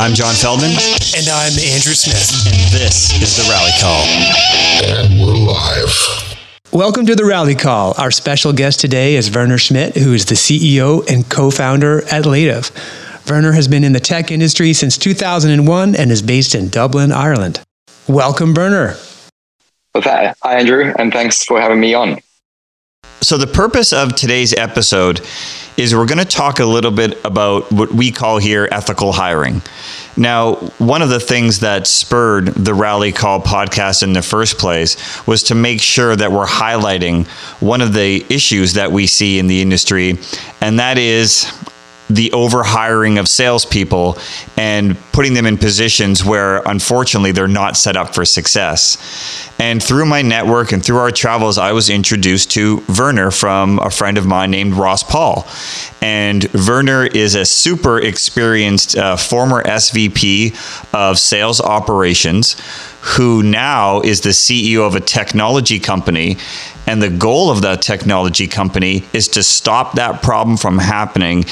I'm John Feldman. And I'm Andrew Smith. And this is The Rally Call. And we're live. Welcome to The Rally Call. Our special guest today is Werner Schmidt, who is the CEO and co-founder at Lative. Werner has been in the tech industry since 2001 and is based in Dublin, Ireland. Welcome, Werner. Hi, Andrew, and thanks for having me on. So the purpose of today's episode is we're going to talk a little bit about what we call here ethical hiring. Now, one of the things that spurred the Rally Call podcast in the first place was to make sure that we're highlighting one of the issues that we see in the industry, and that is the overhiring of salespeople and putting them in positions where, unfortunately, they're not set up for success. And through my network and through our travels, I was introduced to Werner from a friend of mine named Ross Paul. And Werner is a super experienced former SVP of sales operations, who now is the CEO of a technology company. And the goal of that technology company is to stop that problem from happening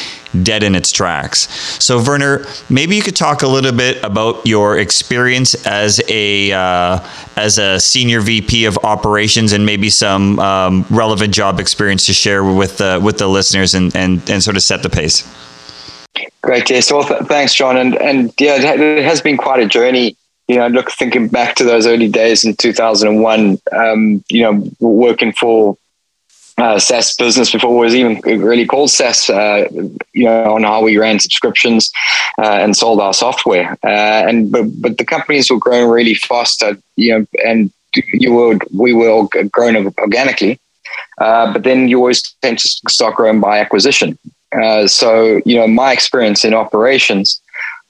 dead in its tracks. So Werner, maybe you could talk a little bit about your experience as a senior VP of operations, and maybe some relevant job experience to share with the listeners and sort of set the pace. Great. Yeah. So thanks, John. And yeah, it has been quite a journey. You know, thinking back to those early days in 2001, working for SaaS business before it was even really called SaaS, on how we ran subscriptions and sold our software. But the companies were growing really fast, and we were all growing organically. But then you always tend to start growing by acquisition. So my experience in operations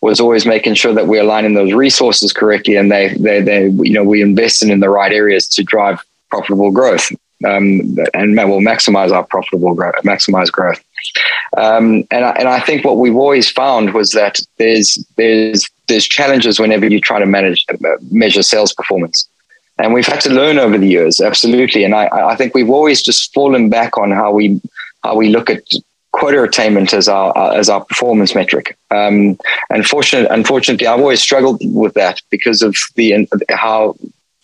was always making sure that we're aligning those resources correctly, and we invested in the right areas to drive profitable growth, maximize growth. And I think what we've always found was that there's challenges whenever you try to measure sales performance, and we've had to learn over the years, absolutely. And I think we've always just fallen back on how we look at quota attainment as our performance metric. Unfortunately, I've always struggled with that because of how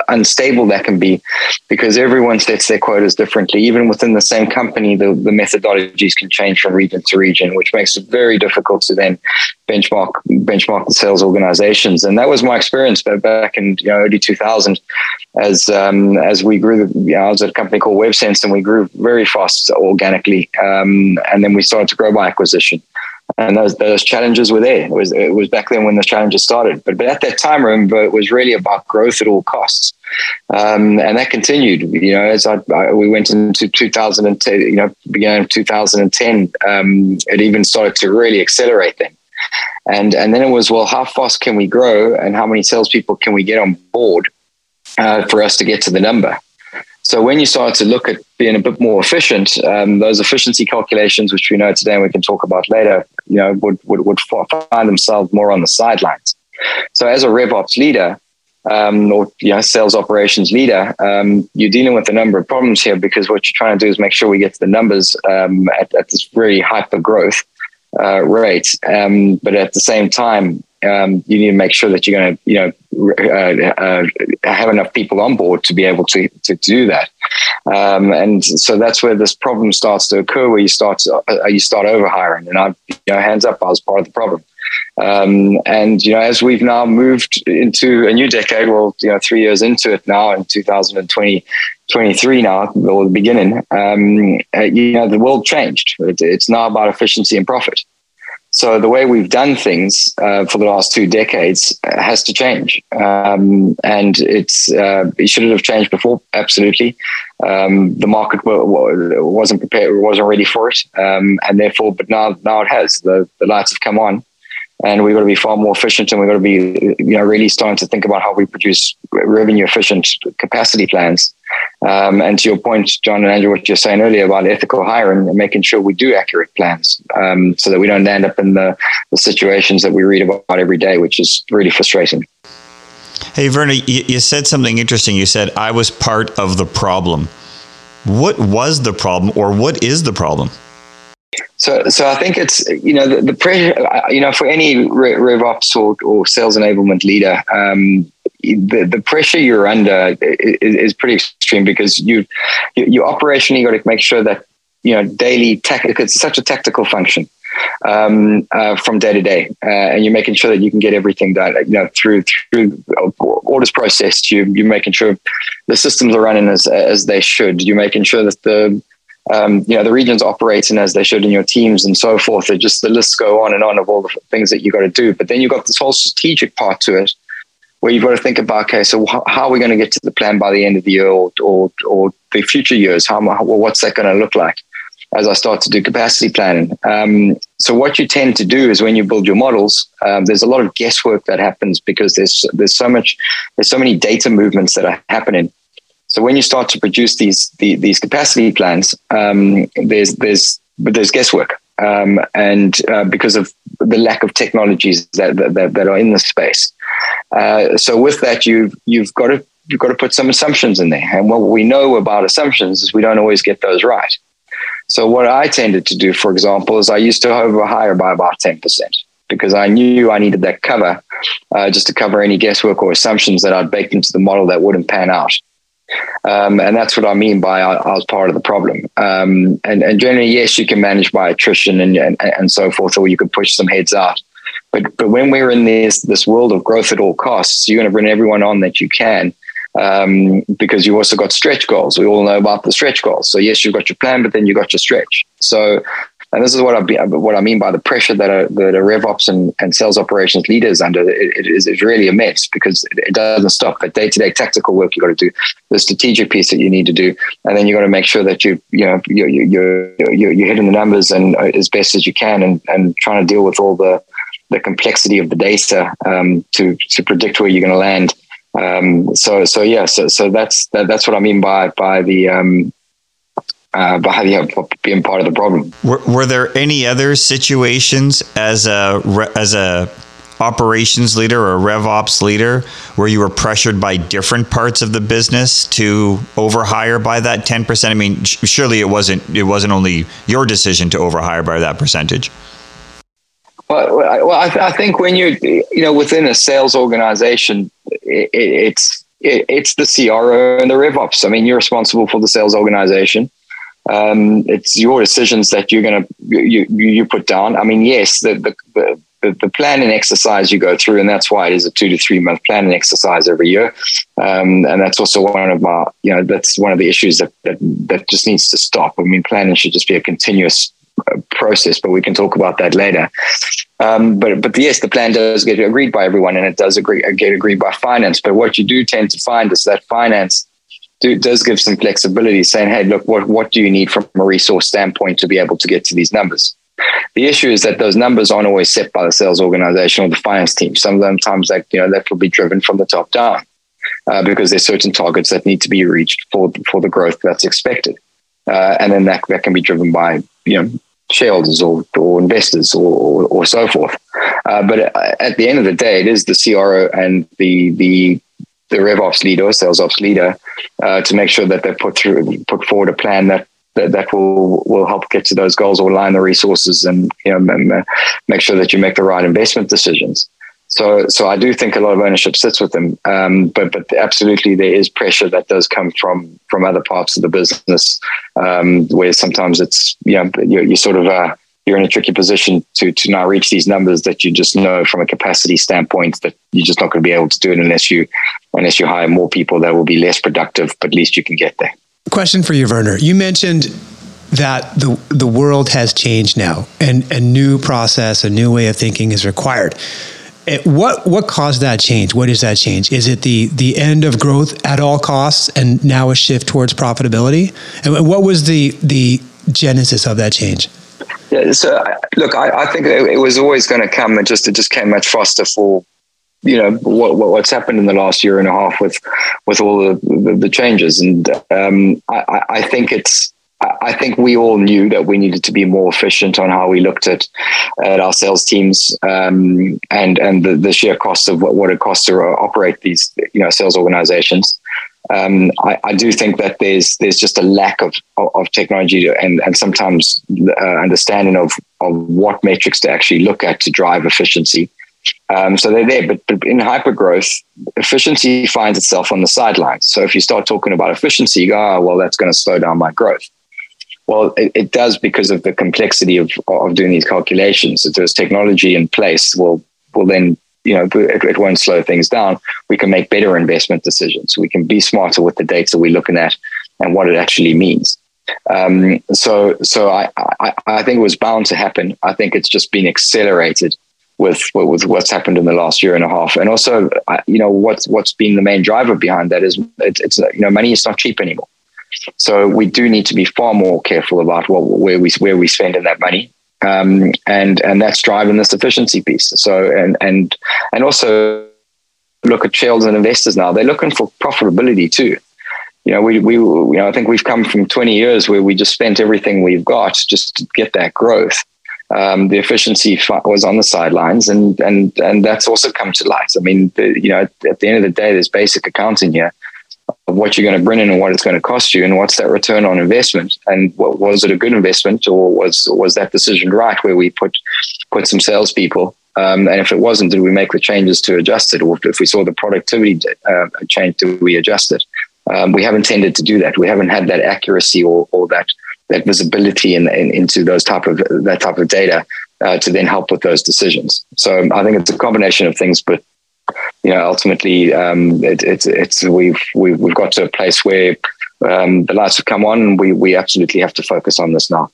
unstable that can be, because everyone sets their quotas differently. Even within the same company, the methodologies can change from region to region, which makes it very difficult to then benchmark the sales organizations. And that was my experience back in early 2000, as we grew. I was at a company called WebSense, and we grew very fast organically, and then we started to grow by acquisition. And those challenges were there. It was back then when the challenges started. But at that time, remember, it was really about growth at all costs. And that continued, as we went into 2010, beginning of 2010, it even started to really accelerate then. And then it was, well, how fast can we grow and how many salespeople can we get on board for us to get to the number? So when you start to look at being a bit more efficient, those efficiency calculations, which we know today and we can talk about later, would find themselves more on the sidelines. So as a RevOps leader, or sales operations leader, you're dealing with a number of problems here, because what you're trying to do is make sure we get to the numbers at this really hyper growth rate. But at the same time, you need to make sure that you're going to, have enough people on board to be able to do that. And so that's where this problem starts to occur, where you start overhiring. And I hands up, I was part of the problem. As we've now moved into a new decade, 3 years into it now, in 2023 now, or the beginning, the world changed. It's now about efficiency and profit. So the way we've done things for the last 2 decades has to change, and it should have changed before. Absolutely, the market wasn't prepared, wasn't ready for it, and therefore, but now it has. The lights have come on, and we've got to be far more efficient, and we've got to be really starting to think about how we produce revenue efficient capacity plans. And to your point, John and Andrew, what you're saying earlier about ethical hiring and making sure we do accurate plans, so that we don't end up in the situations that we read about every day, which is really frustrating. Hey, Werner, you said something interesting. You said, I was part of the problem. What was the problem, or what is the problem? So I think it's, the pressure, for any RevOps or sales enablement leader, the pressure you're under is pretty extreme, because you operationally got to make sure that, daily tactical, it's such a tactical function from day to day, and you're making sure that you can get everything done, through orders processed, you're making sure the systems are running as they should, you're making sure that the regions operating as they should in your teams and so forth. It just, the lists go on and on of all the things that you got to do. But then you've got this whole strategic part to it, where you've got to think about, okay, so how are we going to get to the plan by the end of the year or the future years? What's that going to look like as I start to do capacity planning? So what you tend to do is, when you build your models, there's a lot of guesswork that happens, because there's so many data movements that are happening. So when you start to produce these capacity plans, there's guesswork, and because of the lack of technologies that are in the space. So with that, you've got to put some assumptions in there. And what we know about assumptions is we don't always get those right. So what I tended to do, for example, is I used to overhire by about 10%, because I knew I needed that cover, just to cover any guesswork or assumptions that I'd baked into the model that wouldn't pan out. And that's what I mean by I was part of the problem. And generally, yes, you can manage by attrition and so forth, or you can push some heads out. But when we're in this world of growth at all costs, you're going to bring everyone on that you can, because you also got stretch goals. We all know about the stretch goals. So yes, you've got your plan, but then you've got your stretch. So, and this is what I mean by the pressure that a RevOps and sales operations leader is under. It's really immense, because it doesn't stop. The day-to-day tactical work you got to do, the strategic piece that you need to do, and then you got to make sure that you're hitting the numbers and as best as you can, and trying to deal with all the complexity of the data to predict where you're going to land. So that's what I mean by being part of the problem. Were there any other situations as a operations leader or a RevOps leader where you were pressured by different parts of the business to overhire by that 10%? I mean, surely it wasn't only your decision to overhire by that percentage. Well, I think when you're within a sales organization, it's the CRO and the RevOps. I mean, you're responsible for the sales organization. It's your decisions that you're going to you put down. I mean, yes, the planning exercise you go through, and that's why it is a 2 to 3 month planning exercise every year. And that's also one of the issues that just needs to stop. I mean, planning should just be a continuous process, but we can talk about that later. But yes, the plan does get agreed by everyone, and it does get agreed by finance. But what you do tend to find is that finance does give some flexibility, saying, hey, look, what do you need from a resource standpoint to be able to get to these numbers? The issue is that those numbers aren't always set by the sales organization or the finance team. Sometimes that will be driven from the top down, because there's certain targets that need to be reached for the growth that's expected. And then that can be driven by, shareholders or investors or so forth. But at the end of the day, it is the CRO and the RevOps leader or sales ops leader to make sure that they put forward a plan that will help get to those goals, or align the resources, and make sure that you make the right investment decisions. So I do think a lot of ownership sits with them, but absolutely there is pressure that does come from other parts of the business, where sometimes it's you're in a tricky position to now reach these numbers that you just know from a capacity standpoint that you're just not going to be able to do it unless you hire more people that will be less productive, but at least you can get there. Question for you, Werner. You mentioned that the world has changed now, and a new process, a new way of thinking is required. What caused that change? What is that change? Is it the end of growth at all costs and now a shift towards profitability? And what was the genesis of that change? Yeah, so look, I think it was always going to come. It just came much faster for what's happened in the last year and a half with all the changes. And I think it's. I think we all knew that we needed to be more efficient on how we looked at our sales teams, and the sheer cost of what it costs to operate these sales organizations. I do think that there's just a lack of technology and sometimes understanding of what metrics to actually look at to drive efficiency. So they're there, but in hypergrowth, efficiency finds itself on the sidelines. So if you start talking about efficiency, you go, oh, well, that's going to slow down my growth. Well, it does because of the complexity of doing these calculations. If there's technology in place, well then, you know, it won't slow things down. We can make better investment decisions. We can be smarter with the data we're looking at and what it actually means. So I think it was bound to happen. I think it's just been accelerated with what's happened in the last year and a half. And also, you know, what's been the main driver behind that is it's you know, money is not cheap anymore. So we do need to be far more careful about where we spend that money, and that's driving this efficiency piece. So and also look at shareholders and investors now; they're looking for profitability too. You know, I think we've come from 20 years where we just spent everything we've got just to get that growth. The efficiency was on the sidelines, and that's also come to light. I mean, you know, at the end of the day, there's basic accounting here. Of what you're going to bring in and what it's going to cost you and what's that return on investment and what was it a good investment or was that decision right where we put some salespeople and if it wasn't, did we make the changes to adjust it, or if we saw the productivity change, did we adjust it? We haven't tended to do that. We haven't had that accuracy or that visibility into those type of data to then help with those decisions. So I think it's a combination of things, but you know, ultimately, we've got to a place where the lights have come on, and we absolutely have to focus on this now.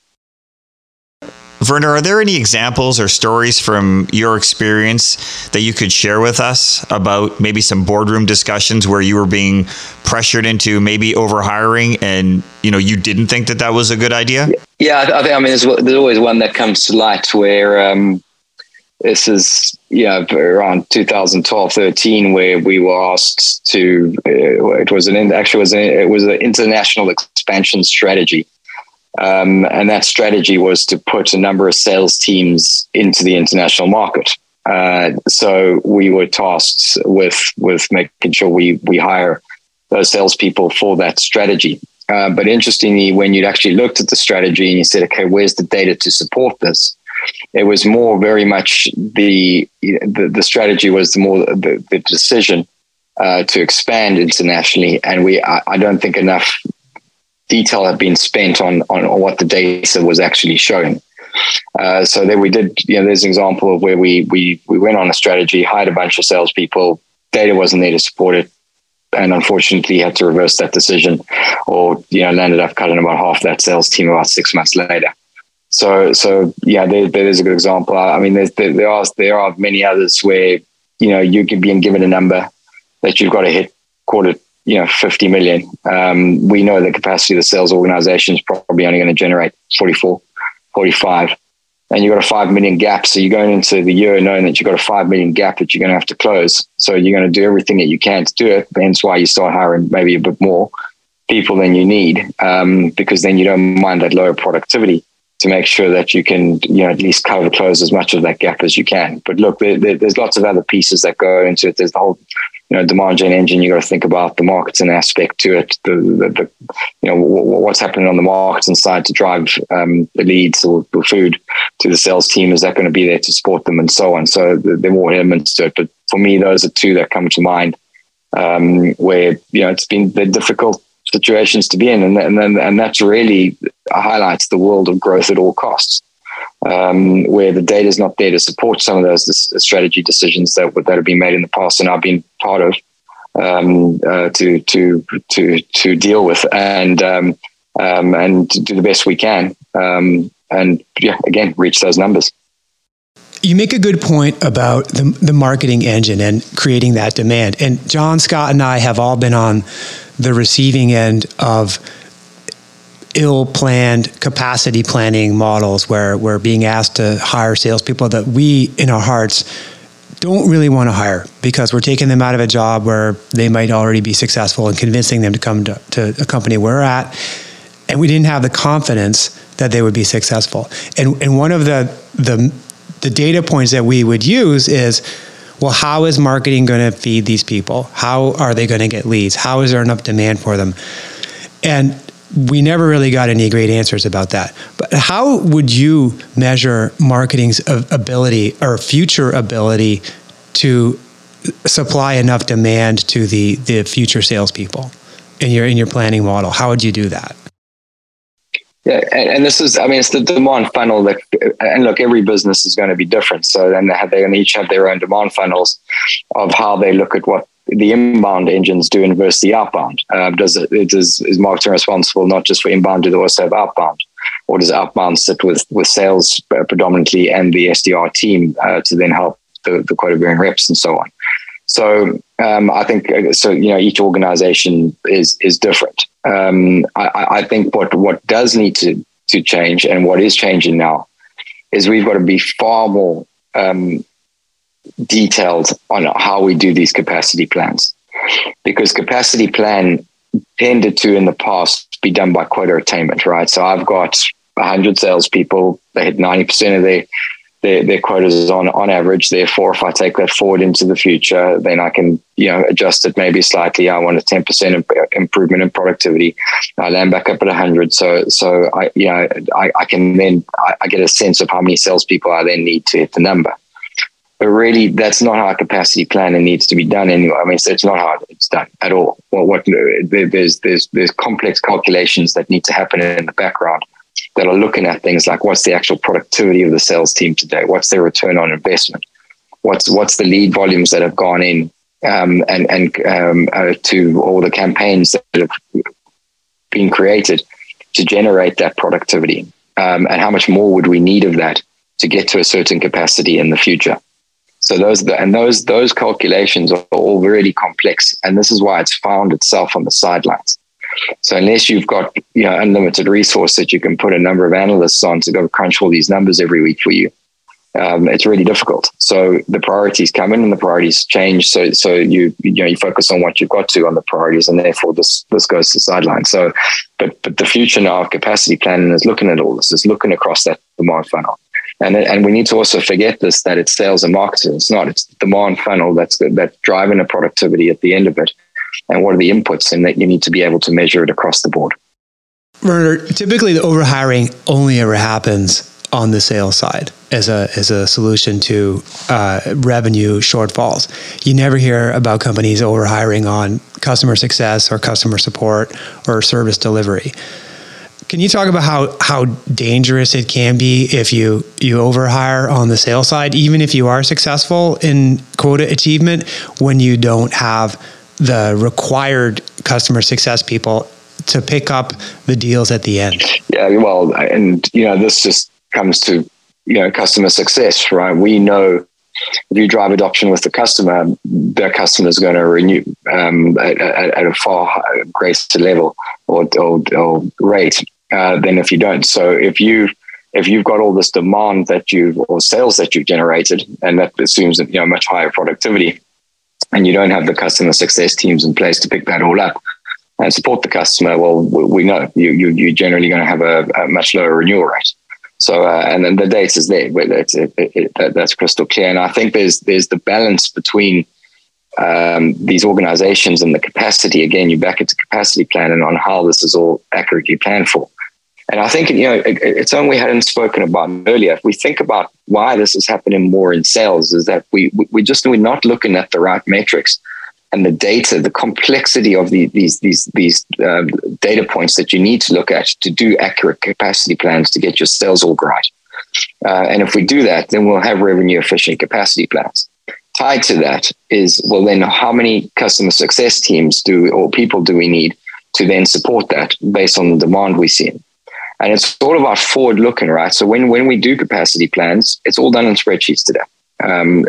Werner, are there any examples or stories from your experience that you could share with us about maybe some boardroom discussions where you were being pressured into maybe overhiring and, you know, you didn't think that that was a good idea? Yeah, I think, I mean, there's always one that comes to light where this is, you know, around 2012, 13, where we were asked to. It was an international expansion strategy, and that strategy was to put a number of sales teams into the international market. So we were tasked with making sure we hire those salespeople for that strategy. But interestingly, when you'd actually looked at the strategy and you said, "Okay, where's the data to support this?" It was more very much the strategy was more the decision to expand internationally, and I don't think enough detail had been spent on what the data was actually showing. So then we did, you know, there's an example of where we went on a strategy, hired a bunch of salespeople, data wasn't there to support it, and unfortunately had to reverse that decision, or you know, landed up cutting about half that sales team about 6 months later. So yeah, there is a good example. I mean, there are many others where, you know, you can be given a number that you've got to hit quarter, you know, 50 million. We know the capacity of the sales organization is probably only going to generate 44, 45. And you've got a 5 million gap. So you're going into the year knowing that you've got a 5 million gap that you're going to have to close. So you're going to do everything that you can to do it. Hence why you start hiring maybe a bit more people than you need, because then you don't mind that lower productivity, to make sure that you can, you know, at least close as much of that gap as you can. But look, there's lots of other pieces that go into it. There's the whole, you know, demand gen engine. You got to think about the marketing aspect to it. The you know, what's happening on the marketing side to drive the leads or the food to the sales team. Is that going to be there to support them, and so on? So there are more elements to it. But for me, those are two that come to mind where, you know, it's been the difficult situations to be in, and that's really highlights the world of growth at all costs, where the data is not there to support some of those strategy decisions that have been made in the past, and I've been part of to deal with and do the best we can, and yeah, again, reach those numbers. You make a good point about the marketing engine and creating that demand. And John, Scott, and I have all been on the receiving end of ill-planned capacity planning models where we're being asked to hire salespeople that we, in our hearts, don't really want to hire because we're taking them out of a job where they might already be successful and convincing them to come to a company we're at. And we didn't have the confidence that they would be successful. And one of the data points that we would use is, well, how is marketing going to feed these people? How are they going to get leads? How is there enough demand for them? And we never really got any great answers about that. But how would you measure marketing's ability or future ability to supply enough demand to the future salespeople in your planning model? How would you do that? Yeah, and this is, I mean, it's the demand funnel that, and look, every business is going to be different. So then they each have their own demand funnels of how they look at what the inbound engines do and versus the outbound. Is marketing responsible not just for inbound, do they also have outbound? Or does outbound sit with sales predominantly and the SDR team to then help the quota bearing reps and so on? So I think, each organization is different. I think what does need to change and what is changing now is we've got to be far more detailed on how we do these capacity plans, because capacity plan tended to in the past be done by quota attainment, right? So I've got 100 salespeople, they hit 90% of their quotas on average. Therefore, if I take that forward into the future, then I can, adjust it maybe slightly. I want a 10% improvement in productivity. I land back up at 100. So I can then, I get a sense of how many salespeople I then need to hit the number. But really, that's not how a capacity planning needs to be done anyway. I mean, so it's not how it's done at all. Well, there's complex calculations that need to happen in the background that are looking at things like what's the actual productivity of the sales team today? What's their return on investment? What's the lead volumes that have gone in to all the campaigns that have been created to generate that productivity? And how much more would we need of that to get to a certain capacity in the future? So those calculations are all really complex. And this is why it's found itself on the sidelines. So unless you've got unlimited resource that you can put a number of analysts on to go crunch all these numbers every week for you, it's really difficult. So the priorities come in and the priorities change. So you focus on what you've got to on the priorities, and therefore this goes to the sideline. So, but the future now of capacity planning is looking at all this. It's looking across that demand funnel, and we need to also forget this that it's sales and marketing. It's not. It's the demand funnel that's driving the productivity at the end of it. And what are the inputs in that you need to be able to measure it across the board? Werner, typically the overhiring only ever happens on the sales side as a solution to revenue shortfalls. You never hear about companies overhiring on customer success or customer support or service delivery. Can you talk about how dangerous it can be if you overhire on the sales side, even if you are successful in quota achievement, when you don't have the required customer success people to pick up the deals at the end? Yeah, well, and this just comes to customer success, right? We know if you drive adoption with the customer, their customer is going to renew at a far greater level or rate than if you don't. So if you've got all this demand or sales that you've generated, and that assumes that much higher productivity, and you don't have the customer success teams in place to pick that all up and support the customer, well, we know you're generally going to have a much lower renewal rate. So, and then the data is there. That's crystal clear. And I think there's the balance between these organizations and the capacity. Again, you're back into capacity planning on how this is all accurately planned for. And I think, it's something we hadn't spoken about earlier. If we think about why this is happening more in sales, is that we're not looking at the right metrics and the data, the complexity of these data points that you need to look at to do accurate capacity plans to get your sales org right. And if we do that, then we'll have revenue efficient capacity plans. Tied to that is, well, then how many customer success teams do we need to then support that based on the demand we see? And it's all about forward looking, right? So when we do capacity plans, it's all done in spreadsheets today.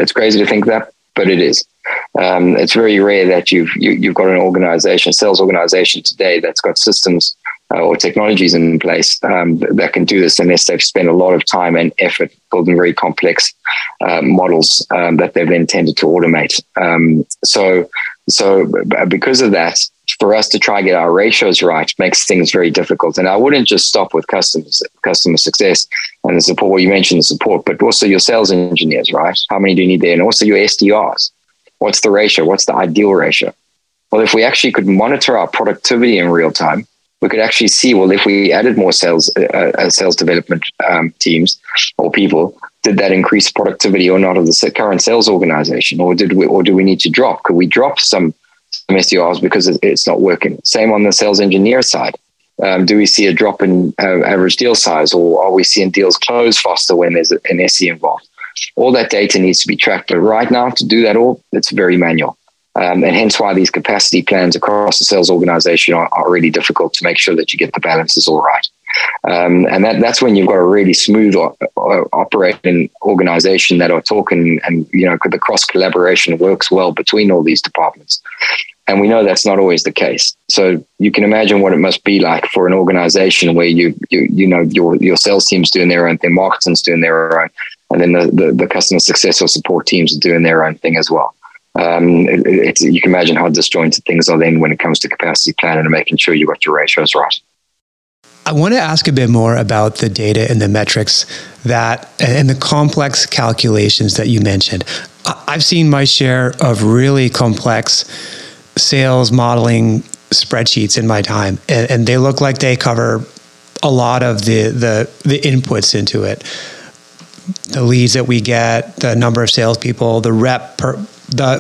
It's crazy to think that, but it is. It's very rare that you've got an organization, sales organization today that's got systems or technologies in place that can do this, unless they've spent a lot of time and effort building very complex models that they've then tended to automate. So So because of that, for us to try to get our ratios right makes things very difficult. And I wouldn't just stop with customer success and the support. Well, you mentioned the support, but also your sales engineers, right? How many do you need there? And also your SDRs. What's the ratio? What's the ideal ratio? Well, if we actually could monitor our productivity in real time, we could actually see, well, if we added more sales development teams or people, did that increase productivity or not of the current sales organization? Or do we need to drop? Could we drop some SDRs because it's not working? Same on the sales engineer side. Do we see a drop in average deal size, or are we seeing deals close faster when there's an SE involved? All that data needs to be tracked. But right now, to do that all, it's very manual. And hence why these capacity plans across the sales organization are really difficult to make sure that you get the balances all right. And that's when you've got a really smooth operating organization that are talking, and you know, the cross collaboration works well between all these departments. And we know that's not always the case. So you can imagine what it must be like for an organization where your sales team's doing their own thing, marketing's doing their own, and then the customer success or support teams are doing their own thing as well. You can imagine how disjointed things are then when it comes to capacity planning and making sure you got your ratios right. I want to ask a bit more about the data and the metrics and the complex calculations that you mentioned. I've seen my share of really complex sales modeling spreadsheets in my time, and they look like they cover a lot of the inputs into it. The leads that we get, the number of salespeople, the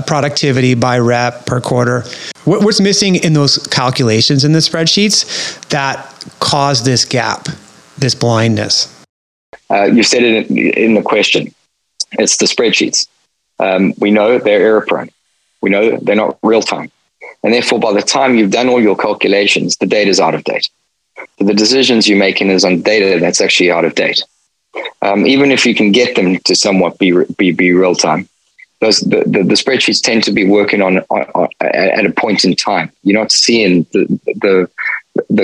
productivity by rep per quarter. What's missing in those calculations in the spreadsheets that cause this gap, this blindness? You said it in the question. It's the spreadsheets. We know they're error prone. We know they're not real time. And therefore, by the time you've done all your calculations, the data's out of date. The decisions you're making is on data that's actually out of date. Even if you can get them to somewhat be real time, the spreadsheets tend to be working on at a point in time. You're not seeing the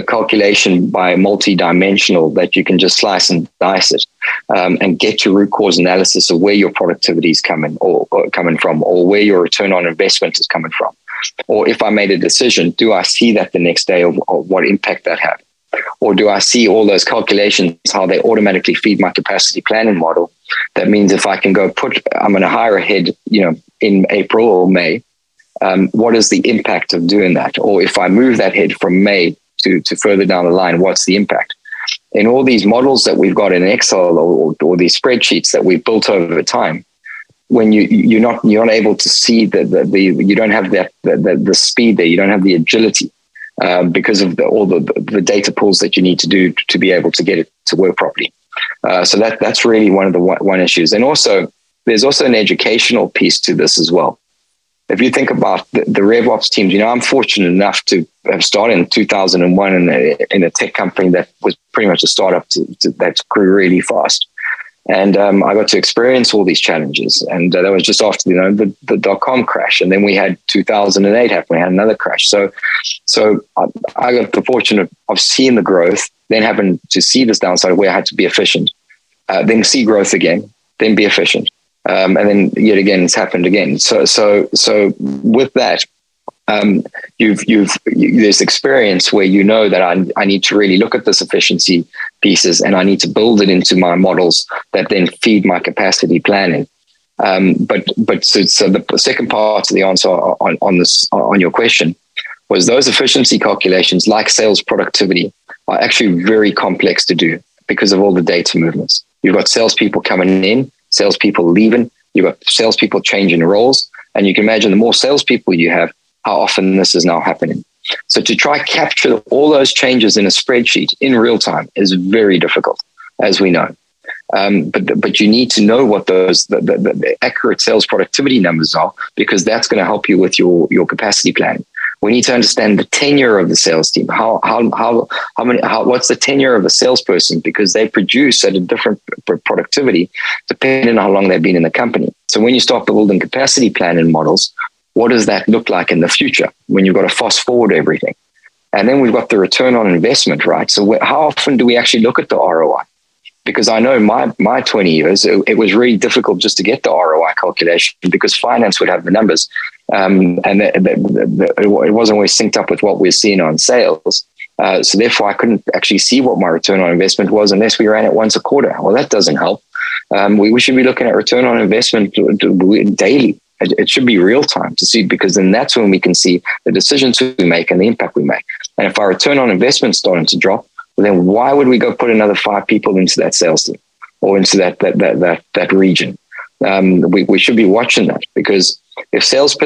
calculation by multi-dimensional that you can just slice and dice it and get to root cause analysis of where your productivity is coming from, or where your return on investment is coming from. Or if I made a decision, do I see that the next day, or what impact that had? Or do I see all those calculations, how they automatically feed my capacity planning model? That means if I can I'm going to hire a head, in April or May, what is the impact of doing that? Or if I move that head from May to further down the line, what's the impact? In all these models that we've got in Excel or these spreadsheets that we've built over time, when you're not able to see you don't have the speed there, you don't have the agility. Because of all the data pools that you need to do to be able to get it to work properly. So that's really one of the one issues. And also, there's also an educational piece to this as well. If you think about the RevOps teams, I'm fortunate enough to have started in 2001 in a tech company that was pretty much a startup that grew really fast. And I got to experience all these challenges. And that was just after, the dot-com crash. And then we had 2008 happen. We had another crash. So I got the fortune of seeing the growth, then having to see this downside where I had to be efficient, then see growth again, then be efficient. And then yet again, it's happened again. So with that, there's experience where that I need to really look at this efficiency pieces, and I need to build it into my models that then feed my capacity planning. So the second part of the answer on your question was those efficiency calculations, like sales productivity, are actually very complex to do because of all the data movements. You've got salespeople coming in, salespeople leaving, you've got salespeople changing roles, and you can imagine the more salespeople you have, how often this is now happening. So to try capture all those changes in a spreadsheet in real time is very difficult, as we know. But you need to know what those the accurate sales productivity numbers are, because that's going to help you with your capacity planning. We need to understand the tenure of the sales team. What's the tenure of a salesperson? Because they produce at a different productivity depending on how long they've been in the company. So when you start building capacity planning models, what does that look like in the future when you've got to fast forward everything? And then we've got the return on investment, right? So how often do we actually look at the ROI? Because I know in my 20 years, it was really difficult just to get the ROI calculation because finance would have the numbers. And it wasn't always synced up with what we're seeing on sales. So therefore, I couldn't actually see what my return on investment was unless we ran it once a quarter. Well, that doesn't help. We should be looking at return on investment daily. It should be real time to see, because then that's when we can see the decisions we make and the impact we make. And if our return on investment is starting to drop, well, then why would we go put another 5 people into that sales team or into that region? We should be watching that, because if sales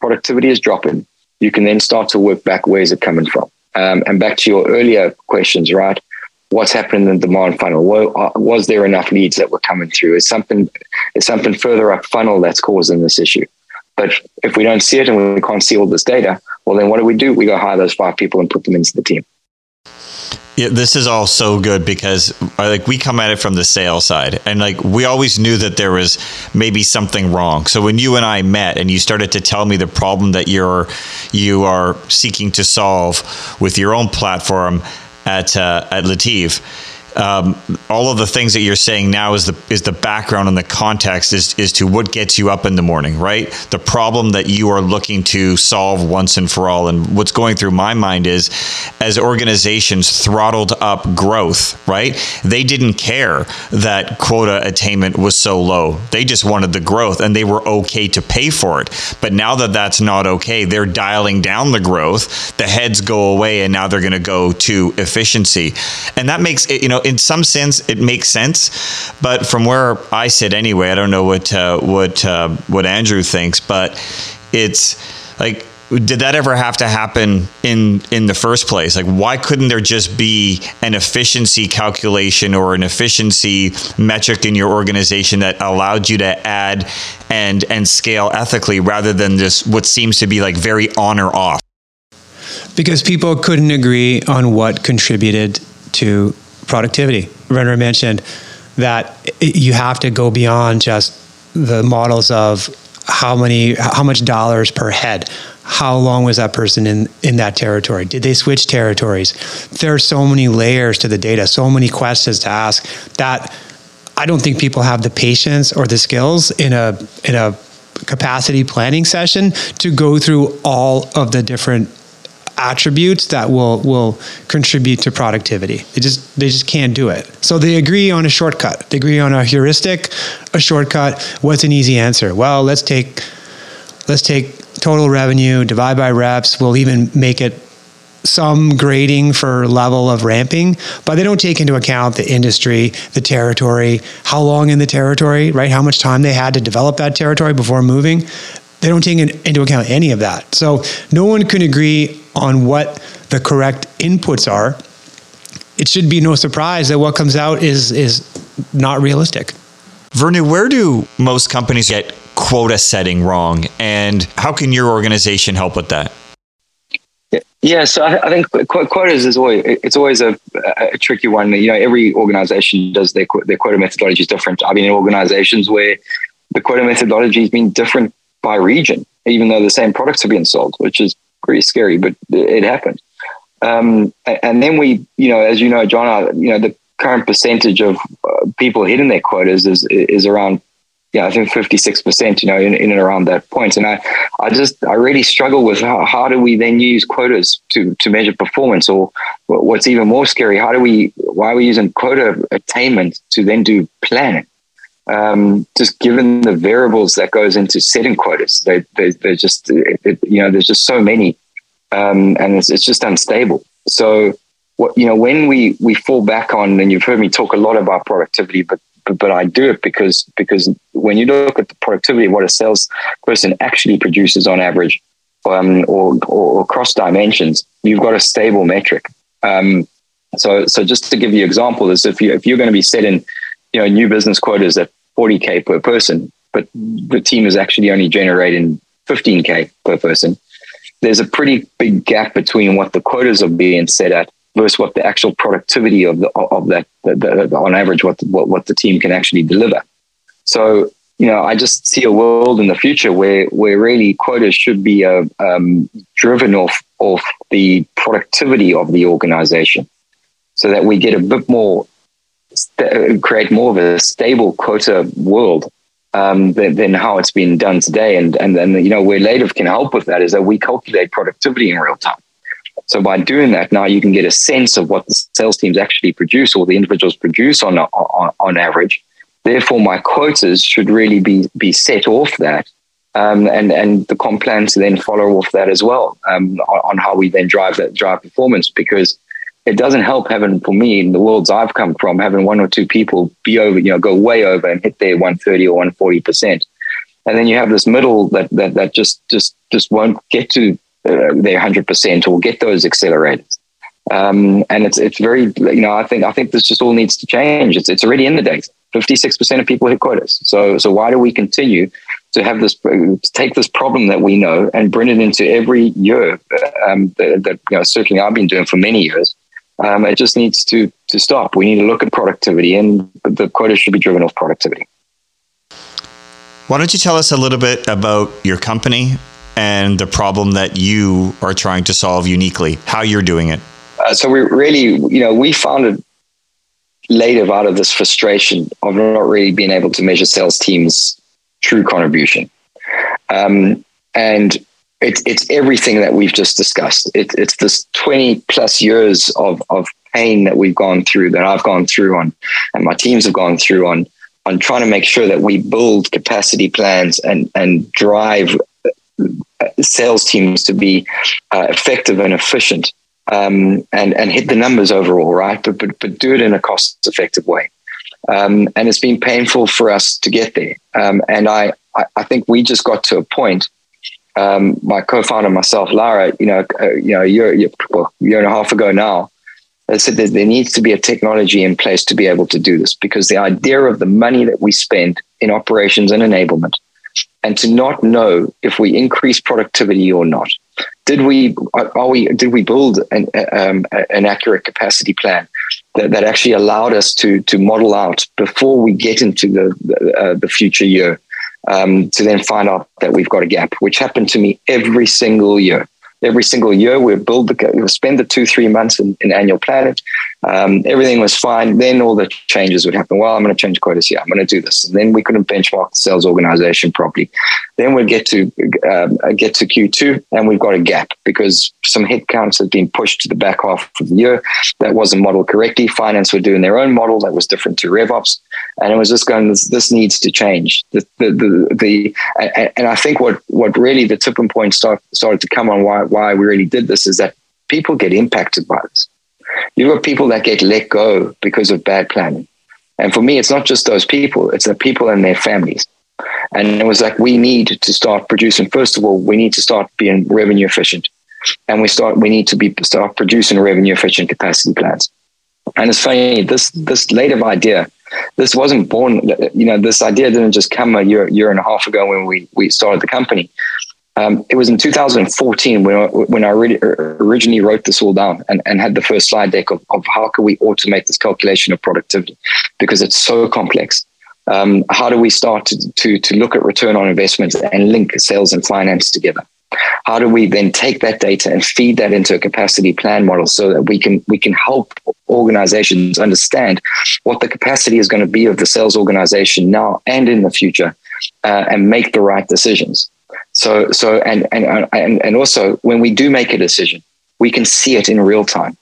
productivity is dropping, you can then start to work back, where's it coming from? And back to your earlier questions, right? What's happening in the demand funnel? Was there enough leads that were coming through? Is something further up funnel that's causing this issue? But if we don't see it and we can't see all this data, well, then what do? We go hire those 5 people and put them into the team. Yeah, this is all so good, because we come at it from the sales side, and we always knew that there was maybe something wrong. So when you and I met and you started to tell me the problem that you are seeking to solve with your own platform at Lative, all of the things that you're saying now is the background and the context is to what gets you up in the morning, right? The problem that you are looking to solve once and for all. And what's going through my mind is, as organizations throttled up growth, right? They didn't care that quota attainment was so low. They just wanted the growth, and they were okay to pay for it. But now that that's not okay, they're dialing down the growth, the heads go away, and now they're going to go to efficiency. And that makes it, in some sense, it makes sense, but from where I sit anyway, I don't know what Andrew thinks, but it's did that ever have to happen in the first place? Why couldn't there just be an efficiency calculation or an efficiency metric in your organization that allowed you to add and scale ethically, rather than just what seems to be very on or off? Because people couldn't agree on what contributed to productivity. Werner mentioned that you have to go beyond just the models of how much dollars per head. How long was that person in that territory? Did they switch territories? There are so many layers to the data, so many questions to ask, that I don't think people have the patience or the skills in a capacity planning session to go through all of the different attributes that will contribute to productivity. They just can't do it. So they agree on a shortcut. They agree on a heuristic, a shortcut. What's an easy answer? Well, let's take total revenue, divide by reps. We'll even make it some grading for level of ramping, but they don't take into account the industry, the territory, how long in the territory, right? How much time they had to develop that territory before moving. They don't take into account any of that. So no one can agree on what the correct inputs are. It should be no surprise that what comes out is not realistic. Werner, where do most companies get quota setting wrong, and how can your organization help with that? Yeah, so I think quotas is always a tricky one. Every organization does their quota methodology is different. I've been in organizations where the quota methodology has been different by region, even though the same products are being sold, which is pretty scary, but it happened. And then we, as you know, John, the current percentage of people hitting their quotas is around, I think 56%, in and around that point. And I really struggle with how do we then use quotas to measure performance, or what's even more scary, why are we using quota attainment to then do planning? Just given the variables that goes into setting quotas, there's just so many, and it's just unstable. So when we fall back on, and you've heard me talk a lot about productivity, but I do it because when you look at the productivity of what a salesperson actually produces on average, or across dimensions, you've got a stable metric. So just to give you an example, is if you're going to be setting new business quotas at 40K per person, but the team is actually only generating 15K per person, there's a pretty big gap between what the quotas are being set at versus what the actual productivity of that on average, what the team can actually deliver. So, I just see a world in the future where really quotas should be driven off the productivity of the organization, so that we get a bit more, create more of a stable quota world than how it's being done today. And you know, where Lative can help with that is that we calculate productivity in real time. So by doing that, now you can get a sense of what the sales teams actually produce or the individuals produce on average. Therefore, my quotas should really be set off that. And the comp plans then follow off that as well, on how we then drive performance, because it doesn't help having, for me, in the worlds I've come from, having one or two people be over, you know, go way over and hit their 130 or 140%. And then you have this middle that just won't get to their 100% or get those accelerators. And it's very, you know, I think this just all needs to change. It's already in the data. 56% of people hit quotas. So why do we continue to have this, take this problem that we know and bring it into every year, that, you know, certainly I've been doing for many years. It just needs to stop. We need to look at productivity, and the quota should be driven off productivity. Why don't you tell us a little bit about your company and the problem that you are trying to solve uniquely, how you're doing it? So we really, you know, we founded Lative out of this frustration of not really being able to measure sales teams' true contribution. And it's everything that we've just discussed. It's this 20 plus years of pain that we've gone through, that I've gone through on, and my teams have gone through on trying to make sure that we build capacity plans and drive sales teams to be effective and efficient, and hit the numbers overall, right? But do it in a cost-effective way. And it's been painful for us to get there. And I think we just got to a point. My co-founder, myself, Lara, you know, a year and a half ago now, I said that there needs to be a technology in place to be able to do this, because the idea of the money that we spend in operations and enablement, and to not know if we increase productivity or not, did we build an accurate capacity plan that actually allowed us to model out before we get into the future year. To then find out that we've got a gap, which happened to me every single year. Every single year, we spend the 2-3 months in annual planning. Everything was fine. Then all the changes would happen. Well, I'm going to change quotas here. I'm going to do this. And then we couldn't benchmark the sales organization properly. Then we'd get to Q2, and we've got a gap because some headcounts had been pushed to the back half of the year. That wasn't modeled correctly. Finance were doing their own model that was different to RevOps. And it was just going, this needs to change. And I think what really the tipping point started to come on why we really did this is that people get impacted by this. You've got people that get let go because of bad planning. And for me, it's not just those people, it's the people and their families. And it was like, we need to start producing. First of all, we need to start being revenue efficient. And we need to start producing revenue efficient capacity plans. And it's funny, this Lative idea, this wasn't born, you know, this idea didn't just come a year and a half ago when we started the company. It was in 2014 when I originally wrote this all down and had the first slide deck of how can we automate this calculation of productivity, because it's so complex. How do we start to look at return on investments and link sales and finance together? How do we then take that data and feed that into a capacity plan model so that we can help organizations understand what the capacity is going to be of the sales organization now and in the future, and make the right decisions. So, and also when we do make a decision, we can see it in real time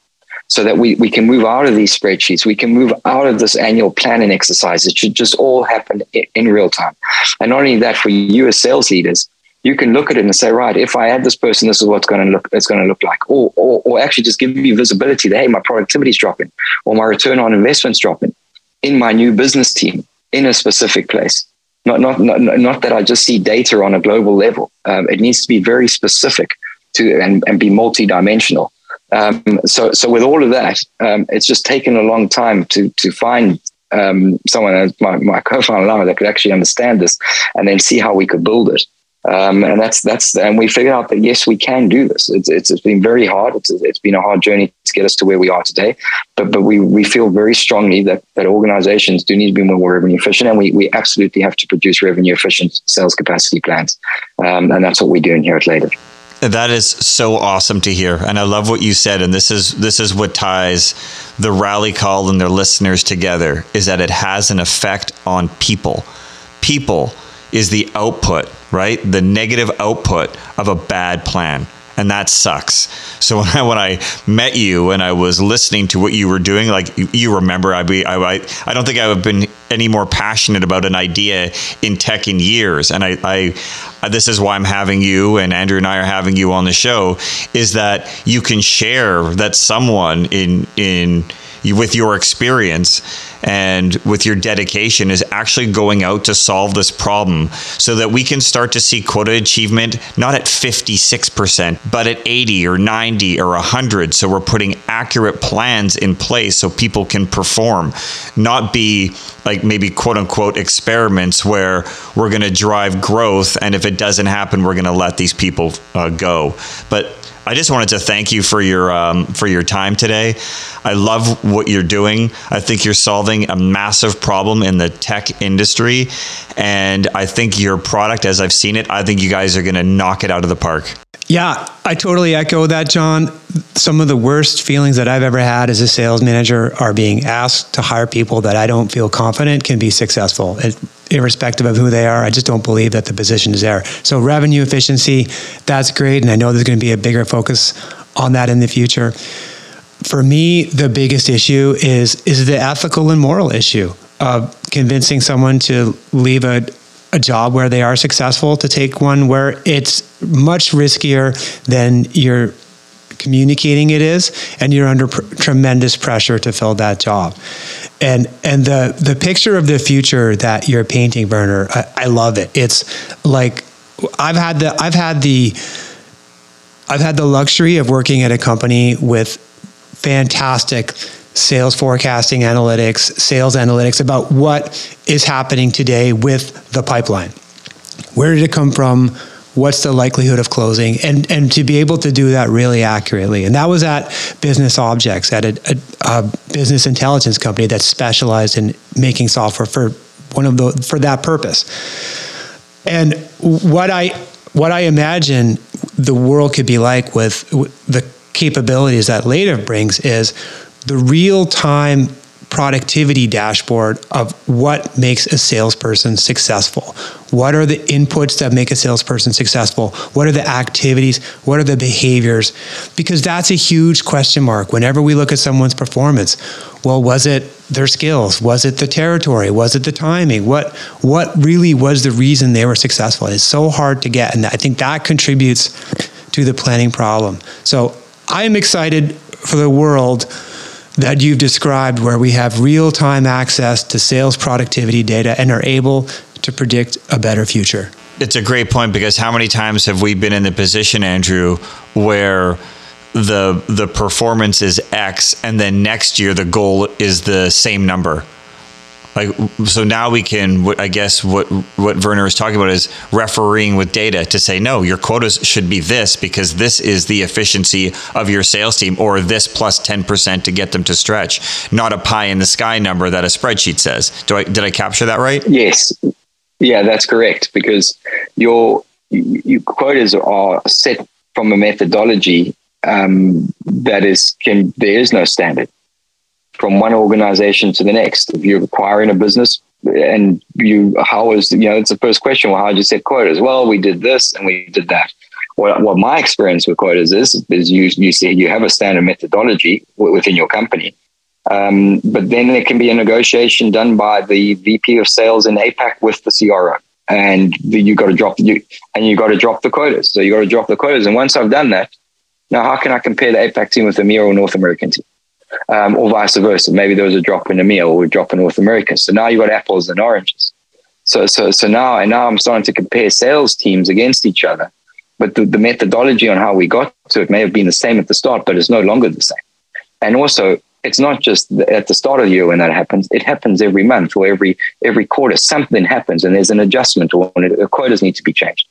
so that we can move out of these spreadsheets. We can move out of this annual planning exercise. It should just all happen in real time. And not only that, for you as sales leaders, you can look at it and say, right, if I add this person, this is what's going to look like, or actually just give you visibility that, hey, my productivity is dropping, or my return on investment's dropping in my new business team in a specific place. Not that I just see data on a global level. It needs to be very specific to and be multidimensional. So with all of that, it's just taken a long time to find someone, my co-founder Lama, that could actually understand this and then see how we could build it. And that's and we figured out that yes, we can do this. It's been very hard. It's been a hard journey to get us to where we are today. But we feel very strongly that organizations do need to be more revenue efficient, and we absolutely have to produce revenue efficient sales capacity plans. And that's what we're doing here at Lative. That is so awesome to hear. And I love what you said. And this is what ties the rally call and their listeners together, is that it has an effect on people. people is the output, right? The negative output of a bad plan. And that sucks. So when I met you and I was listening to what you were doing, like you remember, I don't think I would have been any more passionate about an idea in tech in years. And I this is why I'm having you, and Andrew and I are having you on the show, is that you can share that someone with your experience and with your dedication is actually going out to solve this problem, so that we can start to see quota achievement not at 56%, but at 80 or 90 or 100. So we're putting accurate plans in place so people can perform, not be like maybe quote unquote experiments where we're going to drive growth. And if it doesn't happen, we're going to let these people go. But I just wanted to thank you for your time today. I love what you're doing. I think you're solving a massive problem in the tech industry. And I think your product, as I've seen it, I think you guys are going to knock it out of the park. Yeah, I totally echo that, John. Some of the worst feelings that I've ever had as a sales manager are being asked to hire people that I don't feel confident can be successful. Irrespective of who they are, I just don't believe that the position is there. So revenue efficiency, that's great. And I know there's going to be a bigger focus on that in the future. For me, the biggest issue is the ethical and moral issue of convincing someone to leave a job where they are successful to take one where it's much riskier than you're communicating it is, and you're under tremendous pressure to fill that job. And the picture of the future that you're painting, Werner, I love it. It's like I've had the luxury of working at a company with fantastic sales forecasting analytics, sales analytics about what is happening today with the pipeline. Where did it come from? What's the likelihood of closing? And to be able to do that really accurately. And that was at Business Objects, at a business intelligence company that specialized in making software for that purpose. And what I imagine the world could be like with the capabilities that Lative brings is the real-time productivity dashboard of what makes a salesperson successful. What are the inputs that make a salesperson successful? What are the activities? What are the behaviors? Because that's a huge question mark whenever we look at someone's performance. Well, was it their skills? Was it the territory? Was it the timing? What really was the reason they were successful? It's so hard to get, and I think that contributes to the planning problem. So I'm excited for the world that you've described where we have real-time access to sales productivity data and are able to predict a better future. It's a great point, because how many times have we been in the position, Andrew, where the performance is X and then next year the goal is the same number? Like, so now we can, I guess what Werner is talking about is refereeing with data to say, no, your quotas should be this because this is the efficiency of your sales team, or this plus 10% to get them to stretch, not a pie in the sky number that a spreadsheet says. Did I capture that right? Yes. Yeah, that's correct, because your quotas are set from a methodology there is no standard. From one organization to the next, if you're acquiring a business, and it's the first question. Well, how did you set quotas? Well, we did this and we did that. What my experience with quotas is you say you have a standard methodology within your company, but then there can be a negotiation done by the VP of Sales in APAC with the CRO, and you got to drop the quotas. So you got to drop the quotas, and once I've done that, now how can I compare the APAC team with the EMEA or North American team? Or vice versa. Maybe there was a drop in EMEA or a drop in North America. So now you've got apples and oranges. So now I'm starting to compare sales teams against each other. But the methodology on how we got to it may have been the same at the start, but it's no longer the same. And also, it's not just at the start of the year when that happens. It happens every month or every quarter. Something happens and there's an adjustment, or quotas need to be changed.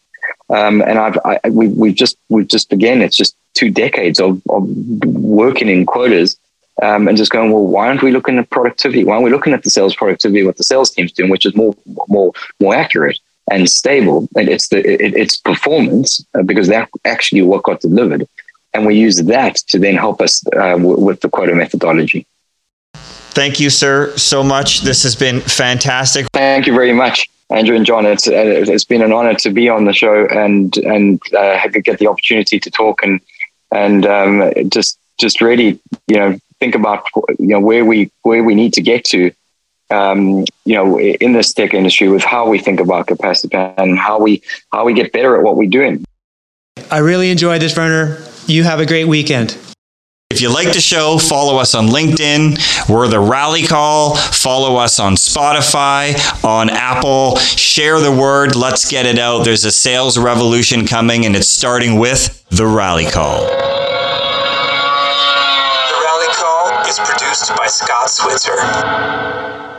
And it's just 2 decades of working in quotas. And just going, well, why aren't we looking at productivity? Why aren't we looking at the sales productivity, what the sales team's doing, which is more accurate and stable? And it's performance, because that's actually what got delivered. And we use that to then help us with the quota methodology. Thank you, sir, so much. This has been fantastic. Thank you very much. Andrew and John, it's been an honor to be on the show and get the opportunity to talk and just really, think about, where we need to get to, in this tech industry with how we think about capacity and how we get better at what we're doing. I really enjoyed this, Werner. You have a great weekend. If you like the show, follow us on LinkedIn. We're The Rally Call. Follow us on Spotify, on Apple. Share the word. Let's get it out. There's a sales revolution coming, and it's starting with The Rally Call. The Rally Call is produced by Scott Switzer.